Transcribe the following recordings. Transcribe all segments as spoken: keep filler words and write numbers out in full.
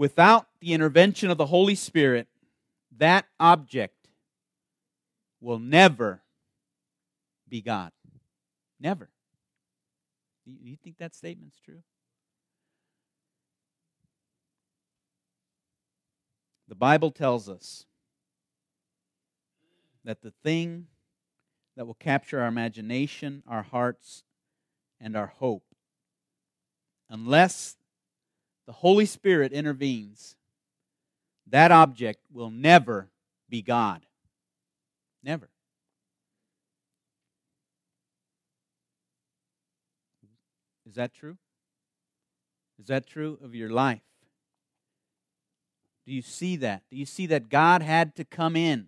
without the intervention of the Holy Spirit, that object will never be God. Never. Do you think that statement's true? The Bible tells us that the thing that will capture our imagination, our hearts, and our hope, unless the Holy Spirit intervenes, that object will never be God. Never. Is that true? Is that true of your life? Do you see that? Do you see that God had to come in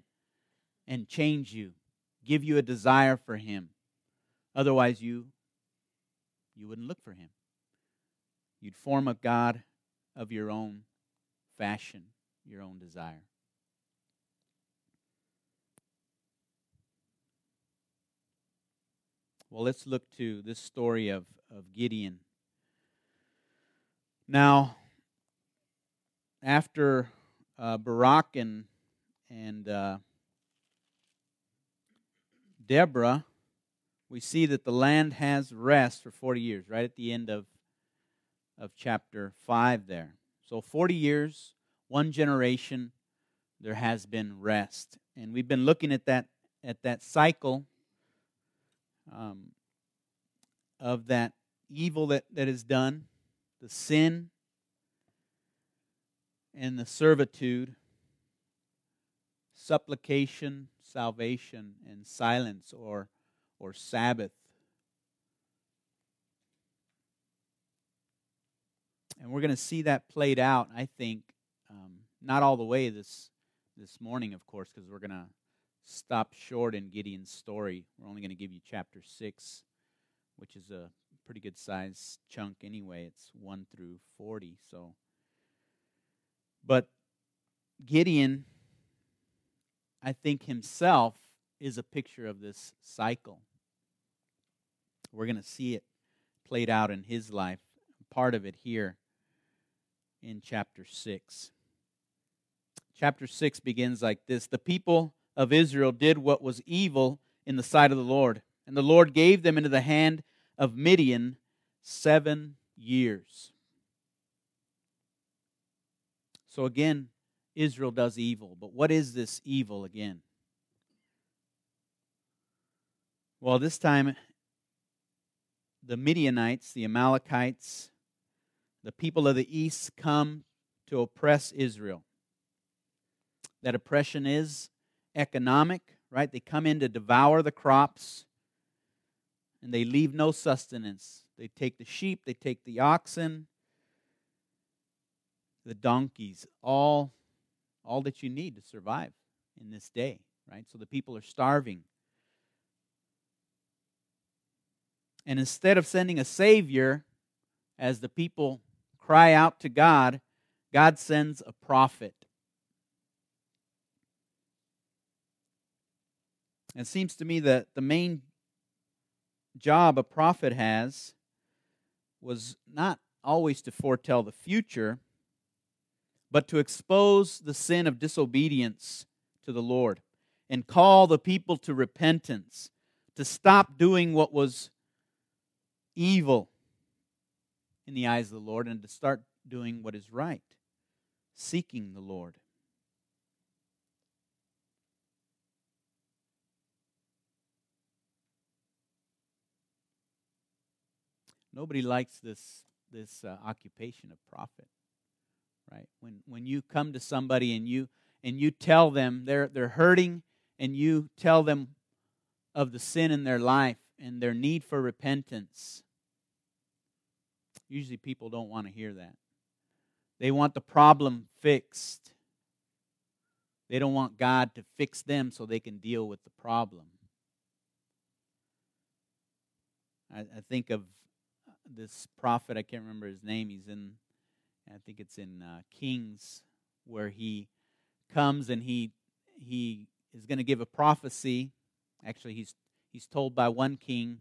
and change you, give you a desire for Him? Otherwise, you, you wouldn't look for Him. You'd form a God of your own fashion, your own desire. Well, let's look to this story of, of Gideon. Now, after uh, Barak and, and uh, Deborah, we see that the land has rest for forty years, right at the end of, of chapter five there. So forty years, one generation, there has been rest. And we've been looking at that, at that cycle Um, of that evil that, that is done, the sin and the servitude, supplication, salvation, and silence or, or Sabbath. And we're going to see that played out, I think, um, not all the way this, this morning, of course, because we're going to stop short in Gideon's story. We're only going to give you chapter six, which is a pretty good size chunk anyway. It's one through forty. So, but Gideon, I think himself, is a picture of this cycle. We're going to see it played out in his life, part of it here in chapter six. Chapter six begins like this. The people of Israel did what was evil in the sight of the Lord, and the Lord gave them into the hand of Midian seven years. So again, Israel does evil. But what is this evil again? Well, this time, the Midianites, the Amalekites, the people of the east come to oppress Israel. That oppression is economic, right? They come in to devour the crops, and they leave no sustenance. They take the sheep, they take the oxen, the donkeys, all, all that you need to survive in this day, right? So the people are starving. And instead of sending a Savior, as the people cry out to God, God sends a prophet. It seems to me that the main job a prophet has was not always to foretell the future, but to expose the sin of disobedience to the Lord and call the people to repentance, to stop doing what was evil in the eyes of the Lord and to start doing what is right, seeking the Lord. Nobody likes this this uh, occupation of prophet, right? When when you come to somebody and you and you tell them they're they're hurting and you tell them of the sin in their life and their need for repentance, usually people don't want to hear that. They want the problem fixed. They don't want God to fix them so they can deal with the problem. I, I think of this prophet, I can't remember his name, he's in, I think it's in uh, Kings, where he comes and he he is going to give a prophecy. Actually, he's he's told by one king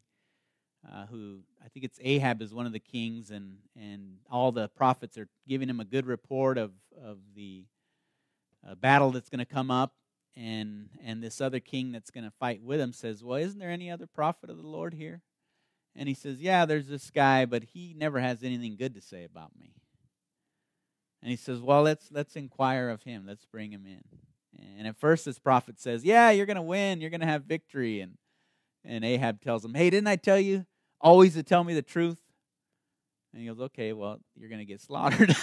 uh, who I think it's Ahab is one of the kings, and and all the prophets are giving him a good report of of the uh, battle that's going to come up, and and this other king that's going to fight with him says, "Well, isn't there any other prophet of the Lord here?" And he says, "Yeah, there's this guy, but he never has anything good to say about me." And he says, "Well, let's let's inquire of him. Let's bring him in." And at first this prophet says, "Yeah, you're going to win. You're going to have victory." And and Ahab tells him, "Hey, didn't I tell you always to tell me the truth?" And he goes, "Okay, well, you're going to get slaughtered."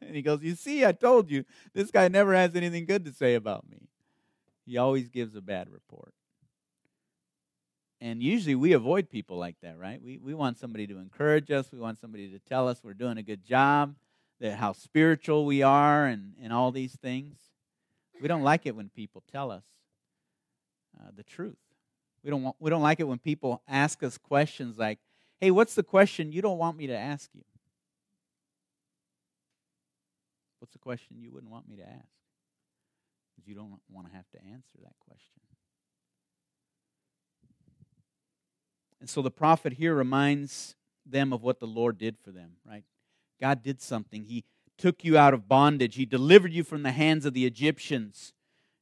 And he goes, "You see, I told you. This guy never has anything good to say about me. He always gives a bad report." And usually we avoid people like that, right? We we want somebody to encourage us. We want somebody to tell us we're doing a good job, that how spiritual we are, and, and all these things. We don't like it when people tell us uh, the truth. We don't want, we don't like it when people ask us questions like, "Hey, what's the question you don't want me to ask you?" What's the question you wouldn't want me to ask? Because you don't want to have to answer that question. And so the prophet here reminds them of what the Lord did for them, right? God did something. He took you out of bondage. He delivered you from the hands of the Egyptians.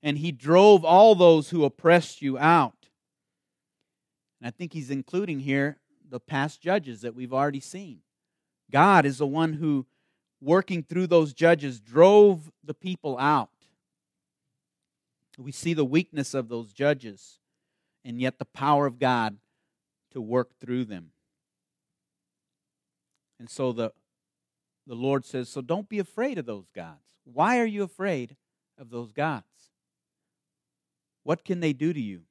And He drove all those who oppressed you out. And I think he's including here the past judges that we've already seen. God is the one who, working through those judges, drove the people out. We see the weakness of those judges, and yet the power of God to work through them. And so the The Lord says, so don't be afraid of those gods. Why are you afraid of those gods? What can they do to you?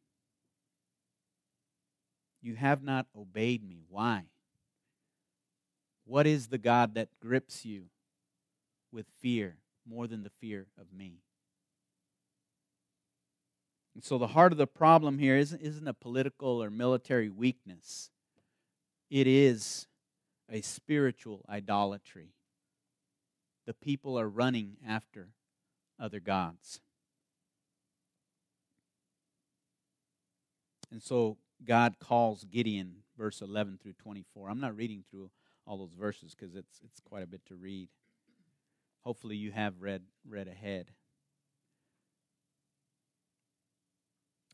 You have not obeyed me. Why? What is the God that grips you with fear more than the fear of me? And so the heart of the problem here isn't, isn't a political or military weakness. It is a spiritual idolatry. The people are running after other gods. And so God calls Gideon, verse eleven through twenty-four. I'm not reading through all those verses because it's it's quite a bit to read. Hopefully you have read, read ahead.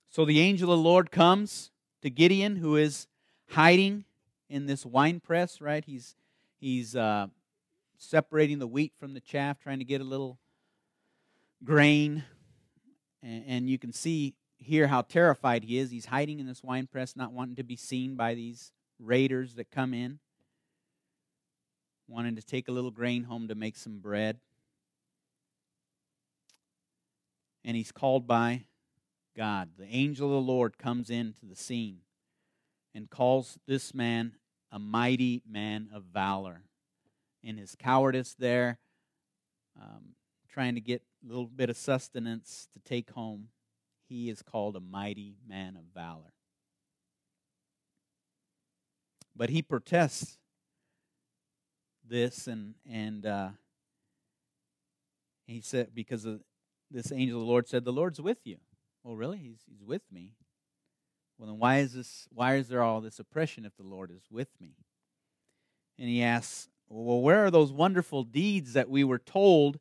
So the angel of the Lord comes to Gideon, who is hiding in this winepress, right? He's, he's, uh, separating the wheat from the chaff, trying to get a little grain. And, and you can see here how terrified he is. He's hiding in this wine press, not wanting to be seen by these raiders that come in, wanting to take a little grain home to make some bread. And he's called by God. The angel of the Lord comes into the scene and calls this man a mighty man of valor. In his cowardice there, um, trying to get a little bit of sustenance to take home, he is called a mighty man of valor. But he protests this, and and uh, he said, because of this angel of the Lord said, "The Lord's with you." Well, really, he's he's with me. Well, then why is this? Why is there all this oppression if the Lord is with me? And he asks, well, where are those wonderful deeds that we were told,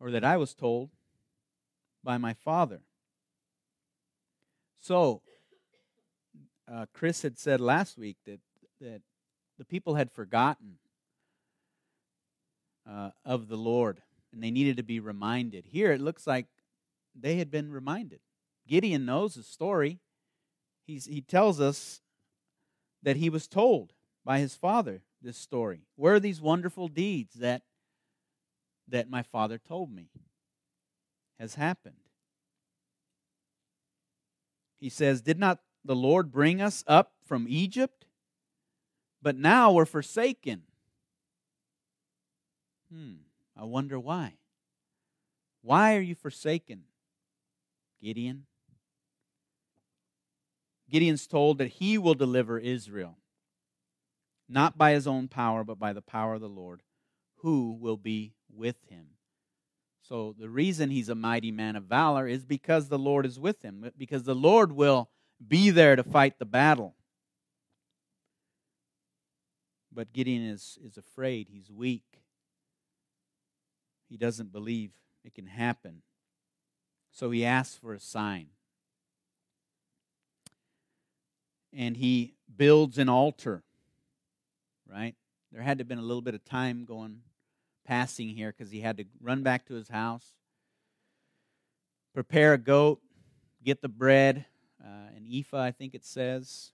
or that I was told, by my father? So, uh, Chris had said last week that, that the people had forgotten uh, of the Lord, and they needed to be reminded. Here it looks like they had been reminded. Gideon knows the story. He's, he tells us that he was told by his father this story. Where are these wonderful deeds that, that my father told me has happened? He says, did not the Lord bring us up from Egypt? But now we're forsaken. Hmm, I wonder why. Why are you forsaken, Gideon? Gideon's told that he will deliver Israel, not by his own power, but by the power of the Lord, who will be with him. So the reason he's a mighty man of valor is because the Lord is with him, because the Lord will be there to fight the battle. But Gideon is, is afraid. He's weak. He doesn't believe it can happen. So he asks for a sign. And he builds an altar, right? There had to have been a little bit of time going, passing here, because he had to run back to his house, prepare a goat, get the bread, uh, an ephah, I think it says,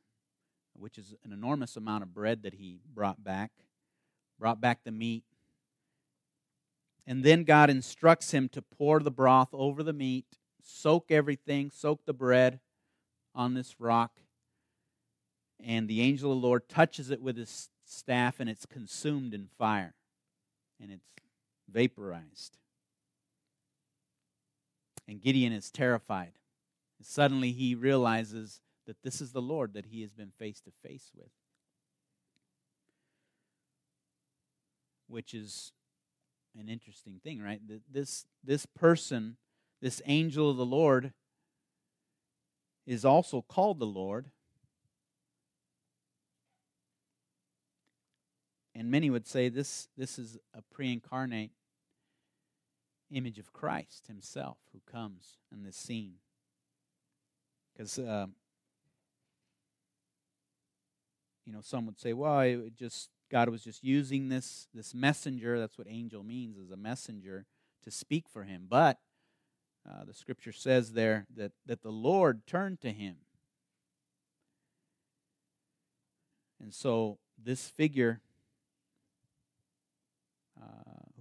which is an enormous amount of bread that he brought back, brought back the meat. And then God instructs him to pour the broth over the meat, soak everything, soak the bread on this rock. And the angel of the Lord touches it with his staff, and it's consumed in fire, and it's vaporized. And Gideon is terrified. And suddenly he realizes that this is the Lord that he has been face to face with, which is an interesting thing, right? This, this person, this angel of the Lord, is also called the Lord. And many would say this, this is a pre-incarnate image of Christ himself who comes in this scene. Because, uh, you know, some would say, well, it just God was just using this, this messenger, that's what angel means, is a messenger, to speak for him. But uh, the scripture says there that, that the Lord turned to him. And so this figure, uh,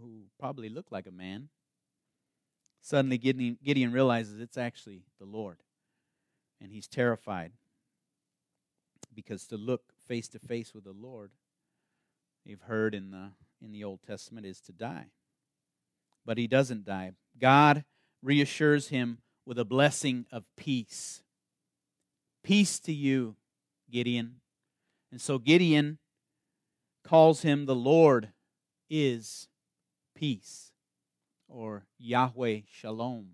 who probably looked like a man, suddenly Gideon, Gideon realizes it's actually the Lord. And he's terrified because to look face to face with the Lord, you've heard in the in the Old Testament, is to die. But he doesn't die. God reassures him with a blessing of peace. Peace to you, Gideon. And so Gideon calls him the Lord is peace, or Yahweh Shalom.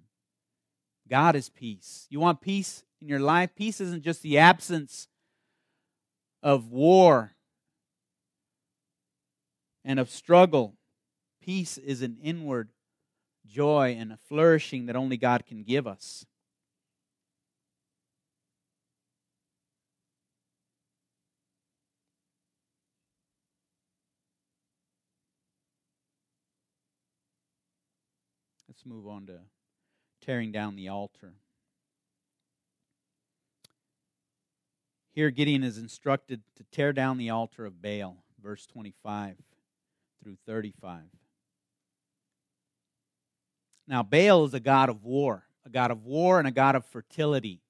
God is peace. You want peace in your life? Peace isn't just the absence of war and of struggle. Peace is an inward joy and a flourishing that only God can give us. Let's move on to tearing down the altar. Here Gideon is instructed to tear down the altar of Baal, verse twenty-five. Through thirty-five. Now, Baal is a god of war, a god of war and a god of fertility.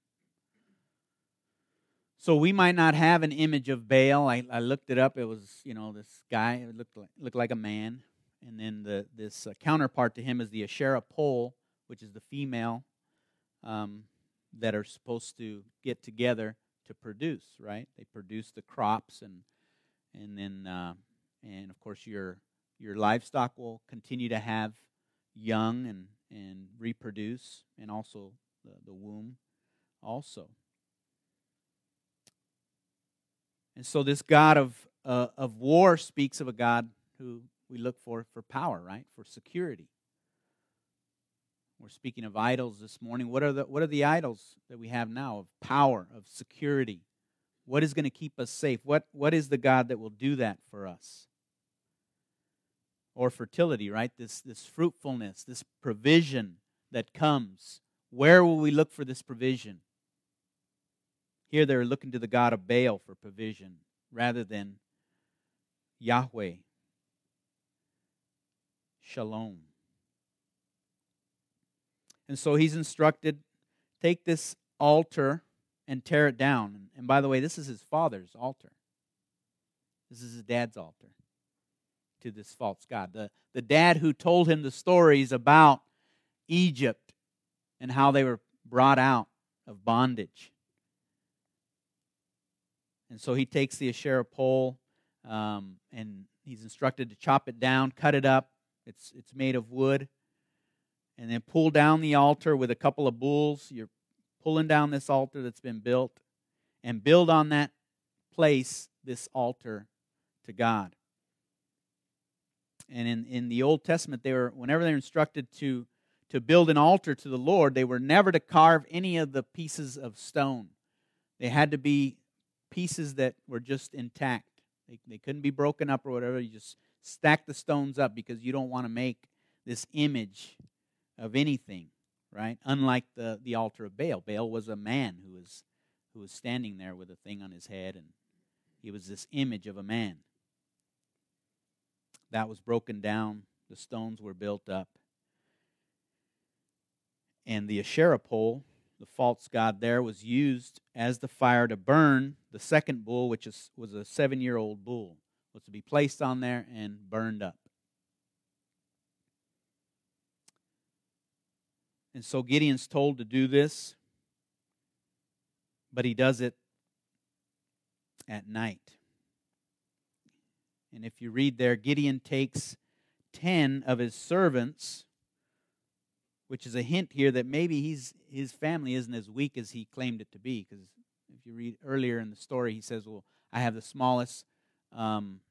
So we might not have an image of Baal. I, I looked it up. It was, you know, this guy, it looked like, looked like a man. And then the this uh, counterpart to him is the Asherah pole, which is the female um, that are supposed to get together to produce, right? They produce the crops, and and then uh, and of course your your livestock will continue to have young and, and reproduce, and also the, the womb also. And so this God of uh, of war speaks of a God who we look for for power, right? For security. We're speaking of idols this morning. What are the what are the idols that we have now of power, of security? What is going to keep us safe? What what is the God that will do that for us? Or fertility, right? This, this fruitfulness, this provision that comes. Where will we look for this provision? Here they're looking to the god of Baal for provision rather than Yahweh Shalom. And so he's instructed, take this altar and tear it down. And by the way, this is his father's altar. This is his dad's altar to this false god. The, the dad who told him the stories about Egypt and how they were brought out of bondage. And so he takes the Asherah pole, um, and he's instructed to chop it down, cut it up. It's, it's made of wood. And then pull down the altar with a couple of bulls. You're pulling down this altar that's been built, and build on that place this altar to God. And in, in the Old Testament, they were whenever they were instructed to, to build an altar to the Lord, they were never to carve any of the pieces of stone. They had to be pieces that were just intact. They, they couldn't be broken up or whatever. You just stack the stones up because you don't want to make this image of anything, right? Unlike the, the altar of Baal. Baal was a man who was, who was standing there with a thing on his head, and he was this image of a man. That was broken down. The stones were built up. And the Asherah pole, the false god there, was used as the fire to burn the second bull, which is, was a seven-year-old bull, was to be placed on there and burned up. And so Gideon's told to do this, but he does it at night. And if you read there, Gideon takes ten of his servants, which is a hint here that maybe he's his family isn't as weak as he claimed it to be. Because if you read earlier in the story, he says, well, I have the smallest um,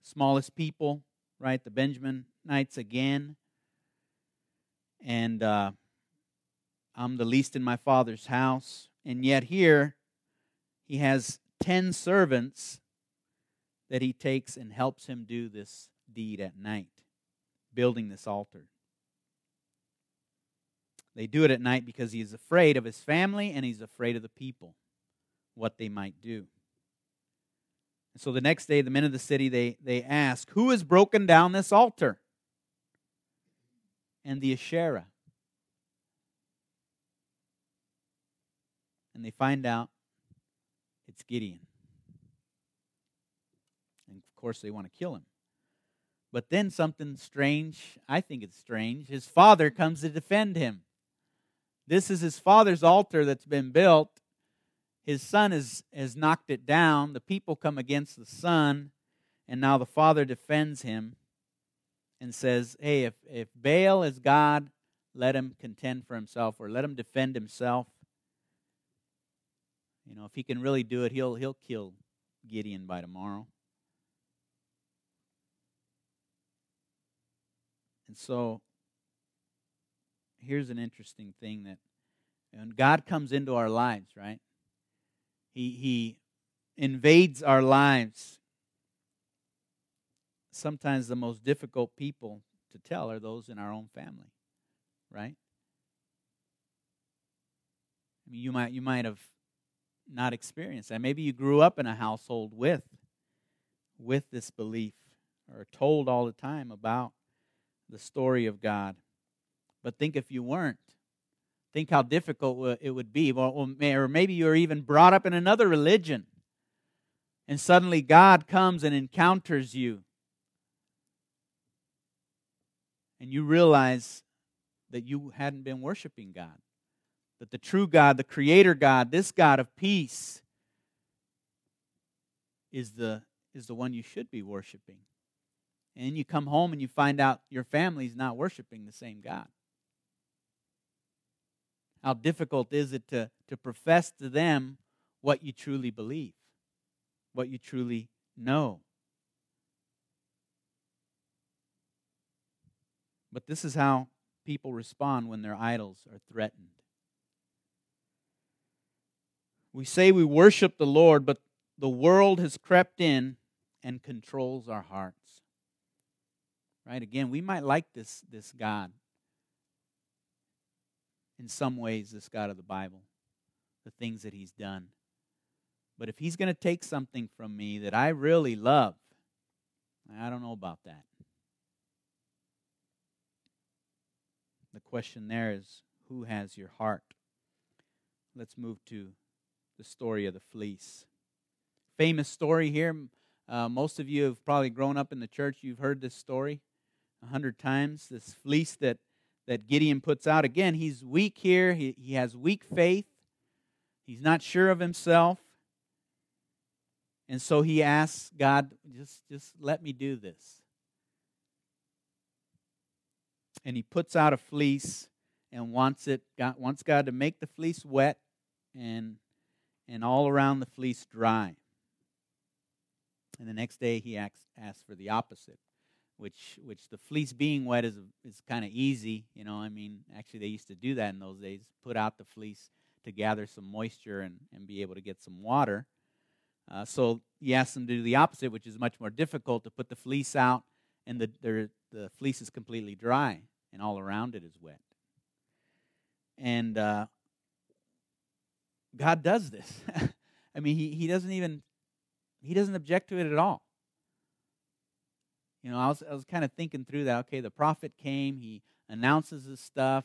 smallest people, right? The Benjaminites again. And uh, I'm the least in my father's house. And yet here, he has ten servants that he takes and helps him do this deed at night, building this altar. They do it at night because he is afraid of his family and he's afraid of the people, what they might do. And so the next day, the men of the city, they, they ask, who has broken down this altar and the Asherah? And they find out it's Gideon. And of course they want to kill him. But then something strange, I think it's strange, his father comes to defend him. This is his father's altar that's been built. His son has, has knocked it down. The people come against the son, and now the father defends him. And says, hey, if, if Baal is God, let him contend for himself, or let him defend himself. You know, if he can really do it, he'll he'll kill Gideon by tomorrow. And so, here's an interesting thing that when God comes into our lives, right? He he invades our lives. Sometimes the most difficult people to tell are those in our own family, right? I mean, you might you might have not experienced that. Maybe you grew up in a household with, with this belief, or told all the time about the story of God. But think if you weren't. Think how difficult it would be. Or maybe you were even brought up in another religion, and suddenly God comes and encounters you. And you realize that you hadn't been worshiping God. That the true God, the Creator God, this God of peace is the, is the one you should be worshiping. And you come home and you find out your family's not worshiping the same God. How difficult is it to, to profess to them what you truly believe, what you truly know? But this is how people respond when their idols are threatened. We say we worship the Lord, but the world has crept in and controls our hearts. Right? Again, we might like this, this God. In some ways, this God of the Bible. The things that He's done. But if He's going to take something from me that I really love, I don't know about that. The question there is, who has your heart? Let's move to the story of the fleece. Famous story here. Uh, most of you have probably grown up in the church. You've heard this story a hundred times. This fleece that, that Gideon puts out. Again, he's weak here. He, he has weak faith. He's not sure of himself. And so he asks God, just, just let me do this. And he puts out a fleece and wants it. God wants God to make the fleece wet and and all around the fleece dry. And the next day he asks, asks for the opposite, which which the fleece being wet is is kind of easy. You know, I mean, actually they used to do that in those days, put out the fleece to gather some moisture and, and be able to get some water. Uh, so he asks them to do the opposite, which is much more difficult, to put the fleece out, and the the fleece is completely dry, and all around it is wet. And uh, God does this. I mean, he, he doesn't even, he doesn't object to it at all. You know, I was I was kind of thinking through that. Okay, the prophet came, he announces his stuff,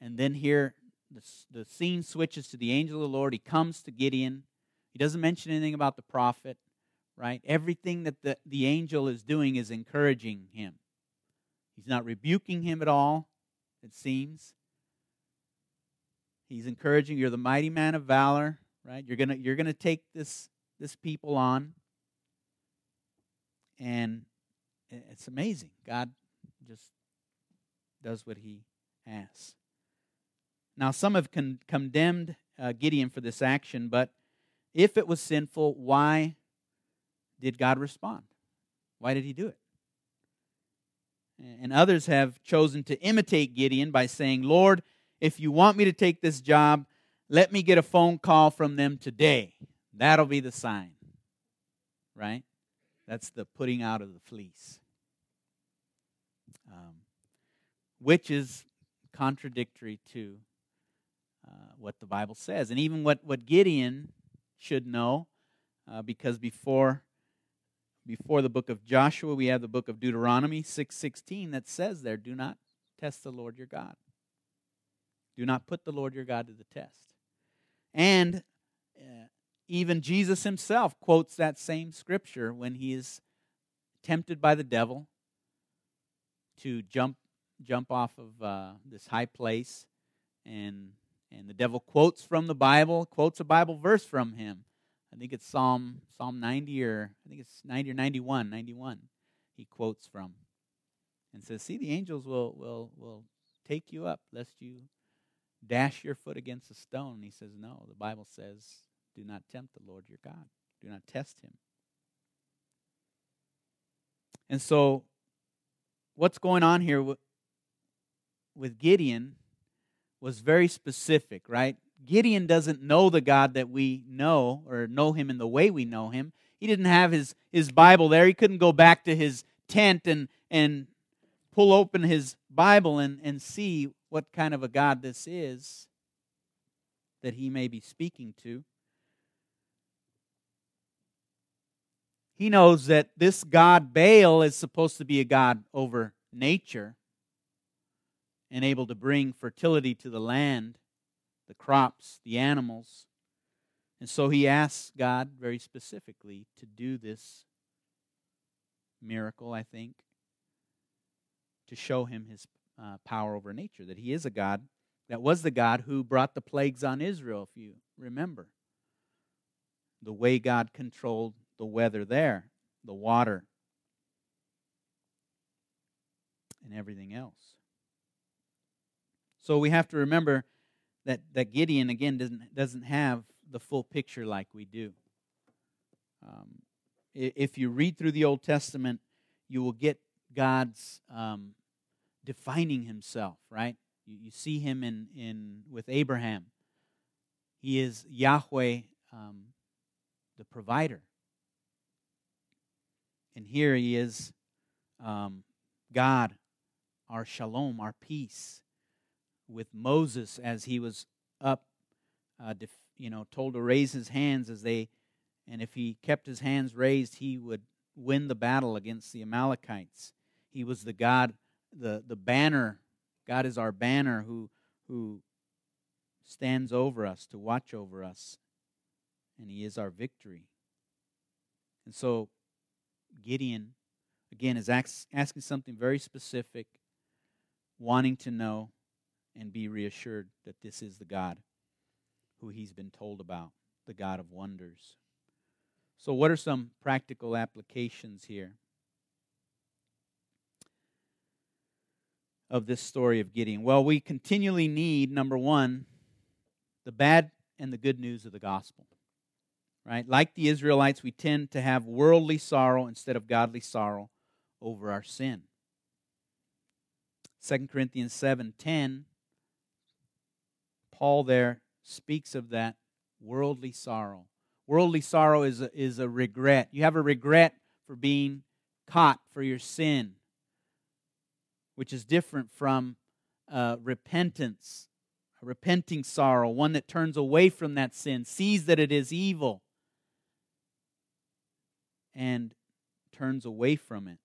and then here the the scene switches to the angel of the Lord. He comes to Gideon. He doesn't mention anything about the prophet, right? Everything that the, the angel is doing is encouraging him. He's not rebuking him at all, it seems. He's encouraging, you're the mighty man of valor, right? You're gonna you're gonna take this this people on. And it's amazing. God just does what he asks. Now, some have con- condemned uh, Gideon for this action, but if it was sinful, why did God respond? Why did he do it? And others have chosen to imitate Gideon by saying, Lord, if you want me to take this job, let me get a phone call from them today. That'll be the sign, right? That's the putting out of the fleece, um, which is contradictory to uh, what the Bible says. And even what, what Gideon should know, uh, because before before the book of Joshua, we have the book of Deuteronomy six sixteen that says there, do not test the Lord your God. Do not put the Lord your God to the test. And uh, even Jesus himself quotes that same scripture when he is tempted by the devil to jump jump off of uh, this high place, and And the devil quotes from the Bible, quotes a Bible verse from him. I think it's Psalm Psalm ninety, or I think it's ninety or ninety-one, ninety-one. He quotes from, and says, "See, the angels will will will take you up, lest you dash your foot against a stone." And he says, "No, the Bible says, do not tempt the Lord your God. Do not test him." And so, what's going on here with, with Gideon? Was very specific, right? Gideon doesn't know the God that we know, or know him in the way we know him. He didn't have his, his Bible there. He couldn't go back to his tent and and pull open his Bible and, and see what kind of a God this is that he may be speaking to. He knows that this God, Baal, is supposed to be a God over nature, and able to bring fertility to the land, the crops, the animals. And so he asks God very specifically to do this miracle, I think, to show him his uh, power over nature, that he is a God, that was the God who brought the plagues on Israel, if you remember. The way God controlled the weather there, the water, and everything else. So we have to remember that, that Gideon, again, doesn't doesn't have the full picture like we do. Um, if you read through the Old Testament, you will get God's um, defining himself, right? You, you see him in, in with Abraham. He is Yahweh, um, the provider. And here he is, um, God, our shalom, our peace. With Moses as he was up, uh, def, you know, told to raise his hands as they, and if he kept his hands raised, he would win the battle against the Amalekites. He was the God, the the banner. God is our banner who who stands over us to watch over us, and he is our victory. And so, Gideon, again, is ask, asking something very specific, wanting to know. And be reassured that this is the God who he's been told about, the God of wonders. So what are some practical applications here of this story of Gideon? Well, we continually need, number one, the bad and the good news of the gospel. right? Like the Israelites, we tend to have worldly sorrow instead of godly sorrow over our sin. Second Corinthians seven ten, Paul there speaks of that worldly sorrow. Worldly sorrow is a, is a regret. You have a regret for being caught for your sin, which is different from uh, repentance, a repenting sorrow, one that turns away from that sin, sees that it is evil, and turns away from it.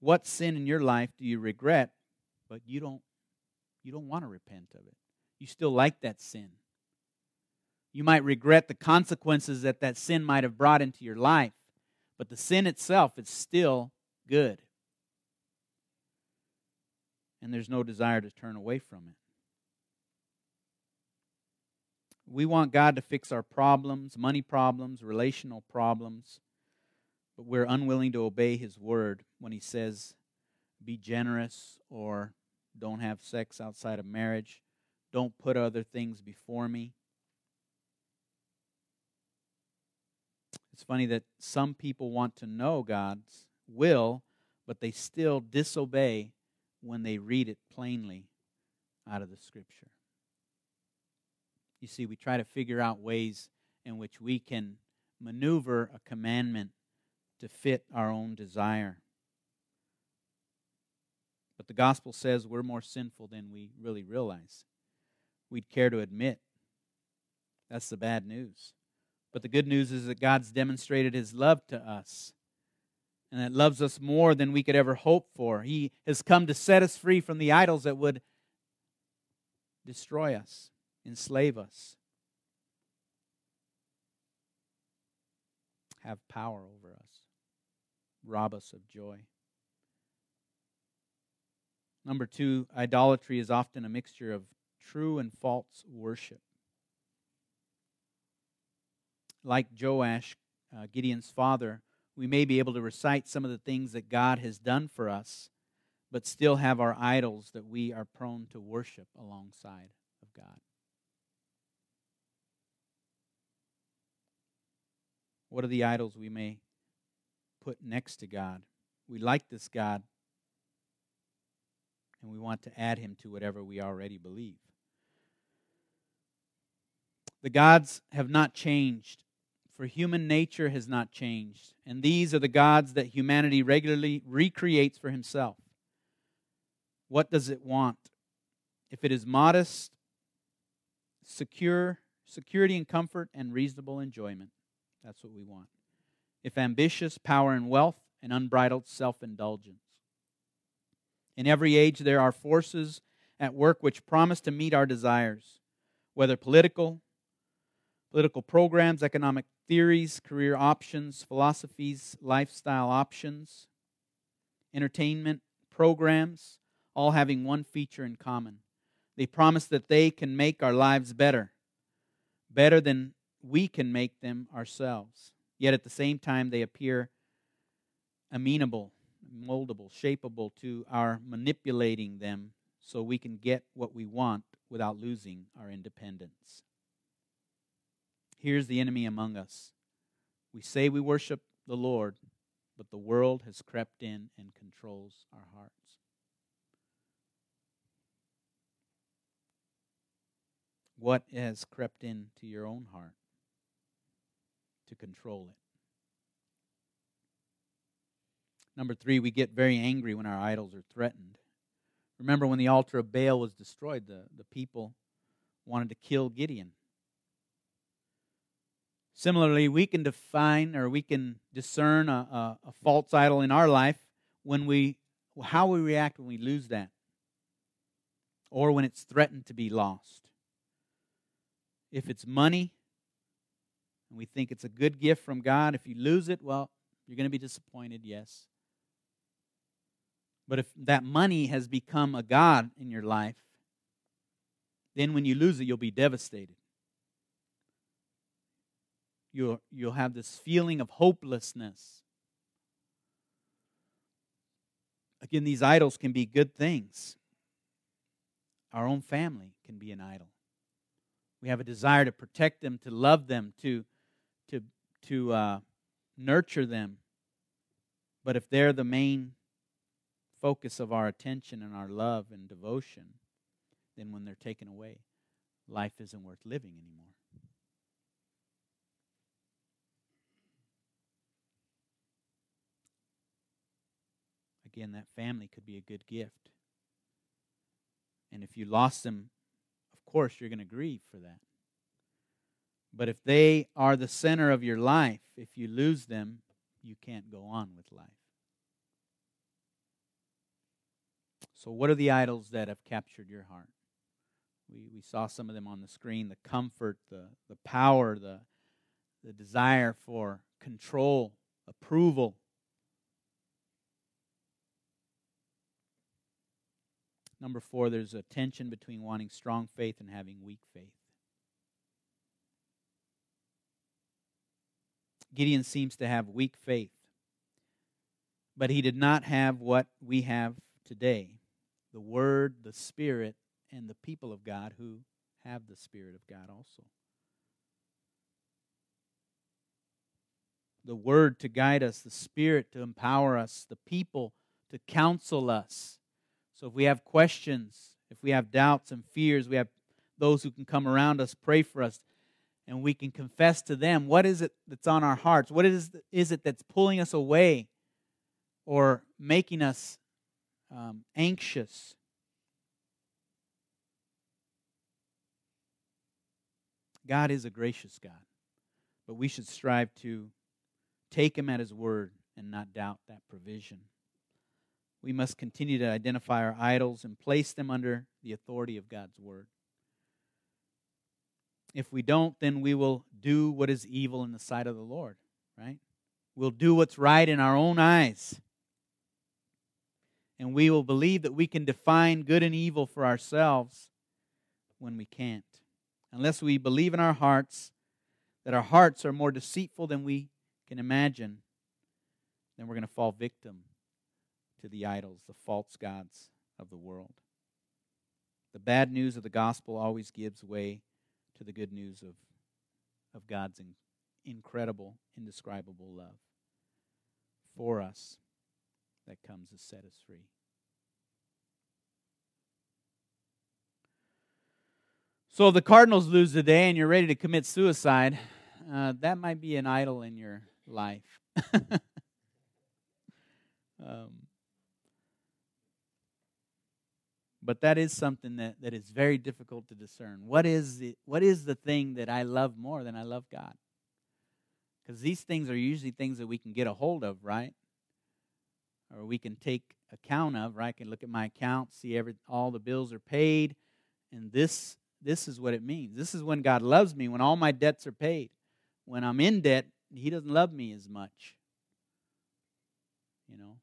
What sin in your life do you regret, but you don't, you don't want to repent of it? You still like that sin. You might regret the consequences that that sin might have brought into your life, but the sin itself is still good. And there's no desire to turn away from it. We want God to fix our problems, money problems, relational problems, but we're unwilling to obey His word when He says, be generous, or don't have sex outside of marriage, don't put other things before me. It's funny that some people want to know God's will, but they still disobey when they read it plainly out of the Scripture. You see, we try to figure out ways in which we can maneuver a commandment to fit our own desire. But the gospel says we're more sinful than we really realize we'd care to admit. That's the bad news. But the good news is that God's demonstrated His love to us, and that loves us more than we could ever hope for. He has come to set us free from the idols that would destroy us, enslave us, have power over us, rob us of joy. Number two, idolatry is often a mixture of true and false worship. Like Joash, uh, Gideon's father, we may be able to recite some of the things that God has done for us, but still have our idols that we are prone to worship alongside of God. What are the idols we may put next to God? We like this God, and we want to add Him to whatever we already believe. The gods have not changed, for human nature has not changed, and these are the gods that humanity regularly recreates for himself. What does it want? If it is modest, secure, security and comfort, and reasonable enjoyment, that's what we want. If ambitious, power and wealth, and unbridled self-indulgence. In every age there are forces at work which promise to meet our desires, whether political, Political programs, economic theories, career options, philosophies, lifestyle options, entertainment programs, all having one feature in common. They promise that they can make our lives better, better than we can make them ourselves. Yet at the same time, they appear amenable, moldable, shapeable to our manipulating them so we can get what we want without losing our independence. Here's the enemy among us. We say we worship the Lord, but the world has crept in and controls our hearts. What has crept into your own heart to control it? Number three, we get very angry when our idols are threatened. Remember when the altar of Baal was destroyed, the, the people wanted to kill Gideon. Similarly, we can define or we can discern a, a, a false idol in our life when we, how we react when we lose that, or when it's threatened to be lost. If it's money, and we think it's a good gift from God, if you lose it, well, you're going to be disappointed, yes. But if that money has become a god in your life, then when you lose it, you'll be devastated. You'll, you'll have this feeling of hopelessness. Again, these idols can be good things. Our own family can be an idol. We have a desire to protect them, to love them, to to to uh, nurture them. But if they're the main focus of our attention and our love and devotion, then when they're taken away, life isn't worth living anymore. Again, that family could be a good gift. And if you lost them, of course you're going to grieve for that. But if they are the center of your life, if you lose them, you can't go on with life. So what are the idols that have captured your heart? We we saw some of them on the screen, the comfort, the, the power, the, the desire for control, approval. Number four, there's a tension between wanting strong faith and having weak faith. Gideon seems to have weak faith, but he did not have what we have today, the Word, the Spirit, and the people of God who have the Spirit of God also. The Word to guide us, the Spirit to empower us, the people to counsel us. So if we have questions, if we have doubts and fears, we have those who can come around us, pray for us, and we can confess to them what is it that's on our hearts, what is, is it that's pulling us away or making us um, anxious. God is a gracious God, but we should strive to take Him at His word and not doubt that provision. We must continue to identify our idols and place them under the authority of God's Word. If we don't, then we will do what is evil in the sight of the Lord, right? We'll do what's right in our own eyes. And we will believe that we can define good and evil for ourselves when we can't. Unless we believe in our hearts that our hearts are more deceitful than we can imagine, then we're going to fall victim to the idols, the false gods of the world. The bad news of the gospel always gives way to the good news of, of God's in, incredible, indescribable love for us that comes to set us free. So if the Cardinals lose today and you're ready to commit suicide, uh, that might be an idol in your life. um But that is something that, that is very difficult to discern. What is the, what is the thing that I love more than I love God? Because these things are usually things that we can get a hold of, right? Or we can take account of, right? I can look at my account, see every all the bills are paid, and this this is what it means. This is when God loves me, when all my debts are paid. When I'm in debt, He doesn't love me as much. You know,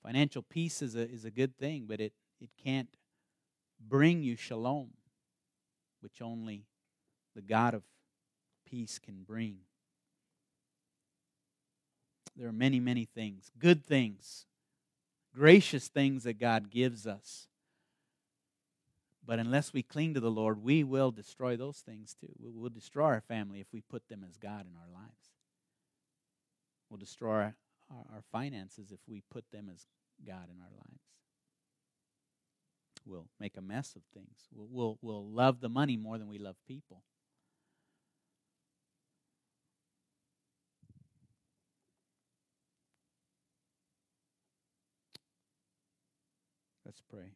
financial peace is a is a good thing, but it it can't bring you shalom, which only the God of peace can bring. There are many, many things, good things, gracious things that God gives us. But unless we cling to the Lord, we will destroy those things too. We will destroy our family if we put them as God in our lives. We'll destroy our, our finances if we put them as God in our lives. We'll make a mess of things. We'll, we'll, we'll love the money more than we love people. Let's pray.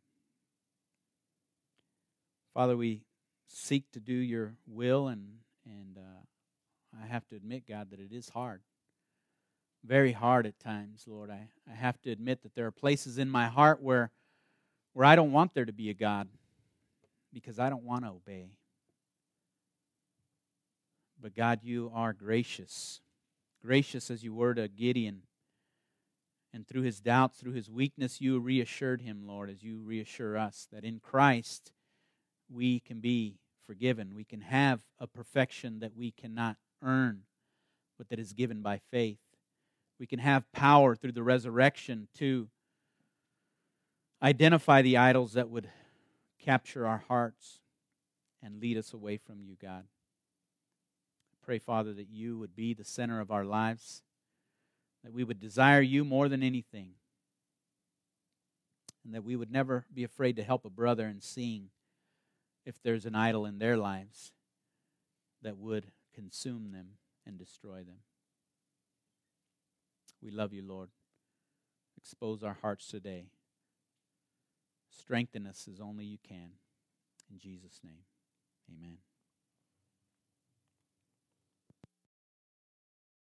Father, we seek to do your will, and, and uh, I have to admit, God, that it is hard. Very hard at times, Lord. I, I have to admit that there are places in my heart where where I don't want there to be a God because I don't want to obey. But God, you are gracious, gracious as you were to Gideon. And through his doubts, through his weakness, you reassured him, Lord, as you reassure us that in Christ we can be forgiven. We can have a perfection that we cannot earn, but that is given by faith. We can have power through the resurrection to identify the idols that would capture our hearts and lead us away from you, God. Pray, Father, that you would be the center of our lives, that we would desire you more than anything, and that we would never be afraid to help a brother in seeing if there's an idol in their lives that would consume them and destroy them. We love you, Lord. Expose our hearts today. Strengthen us as only you can. In Jesus' name, amen.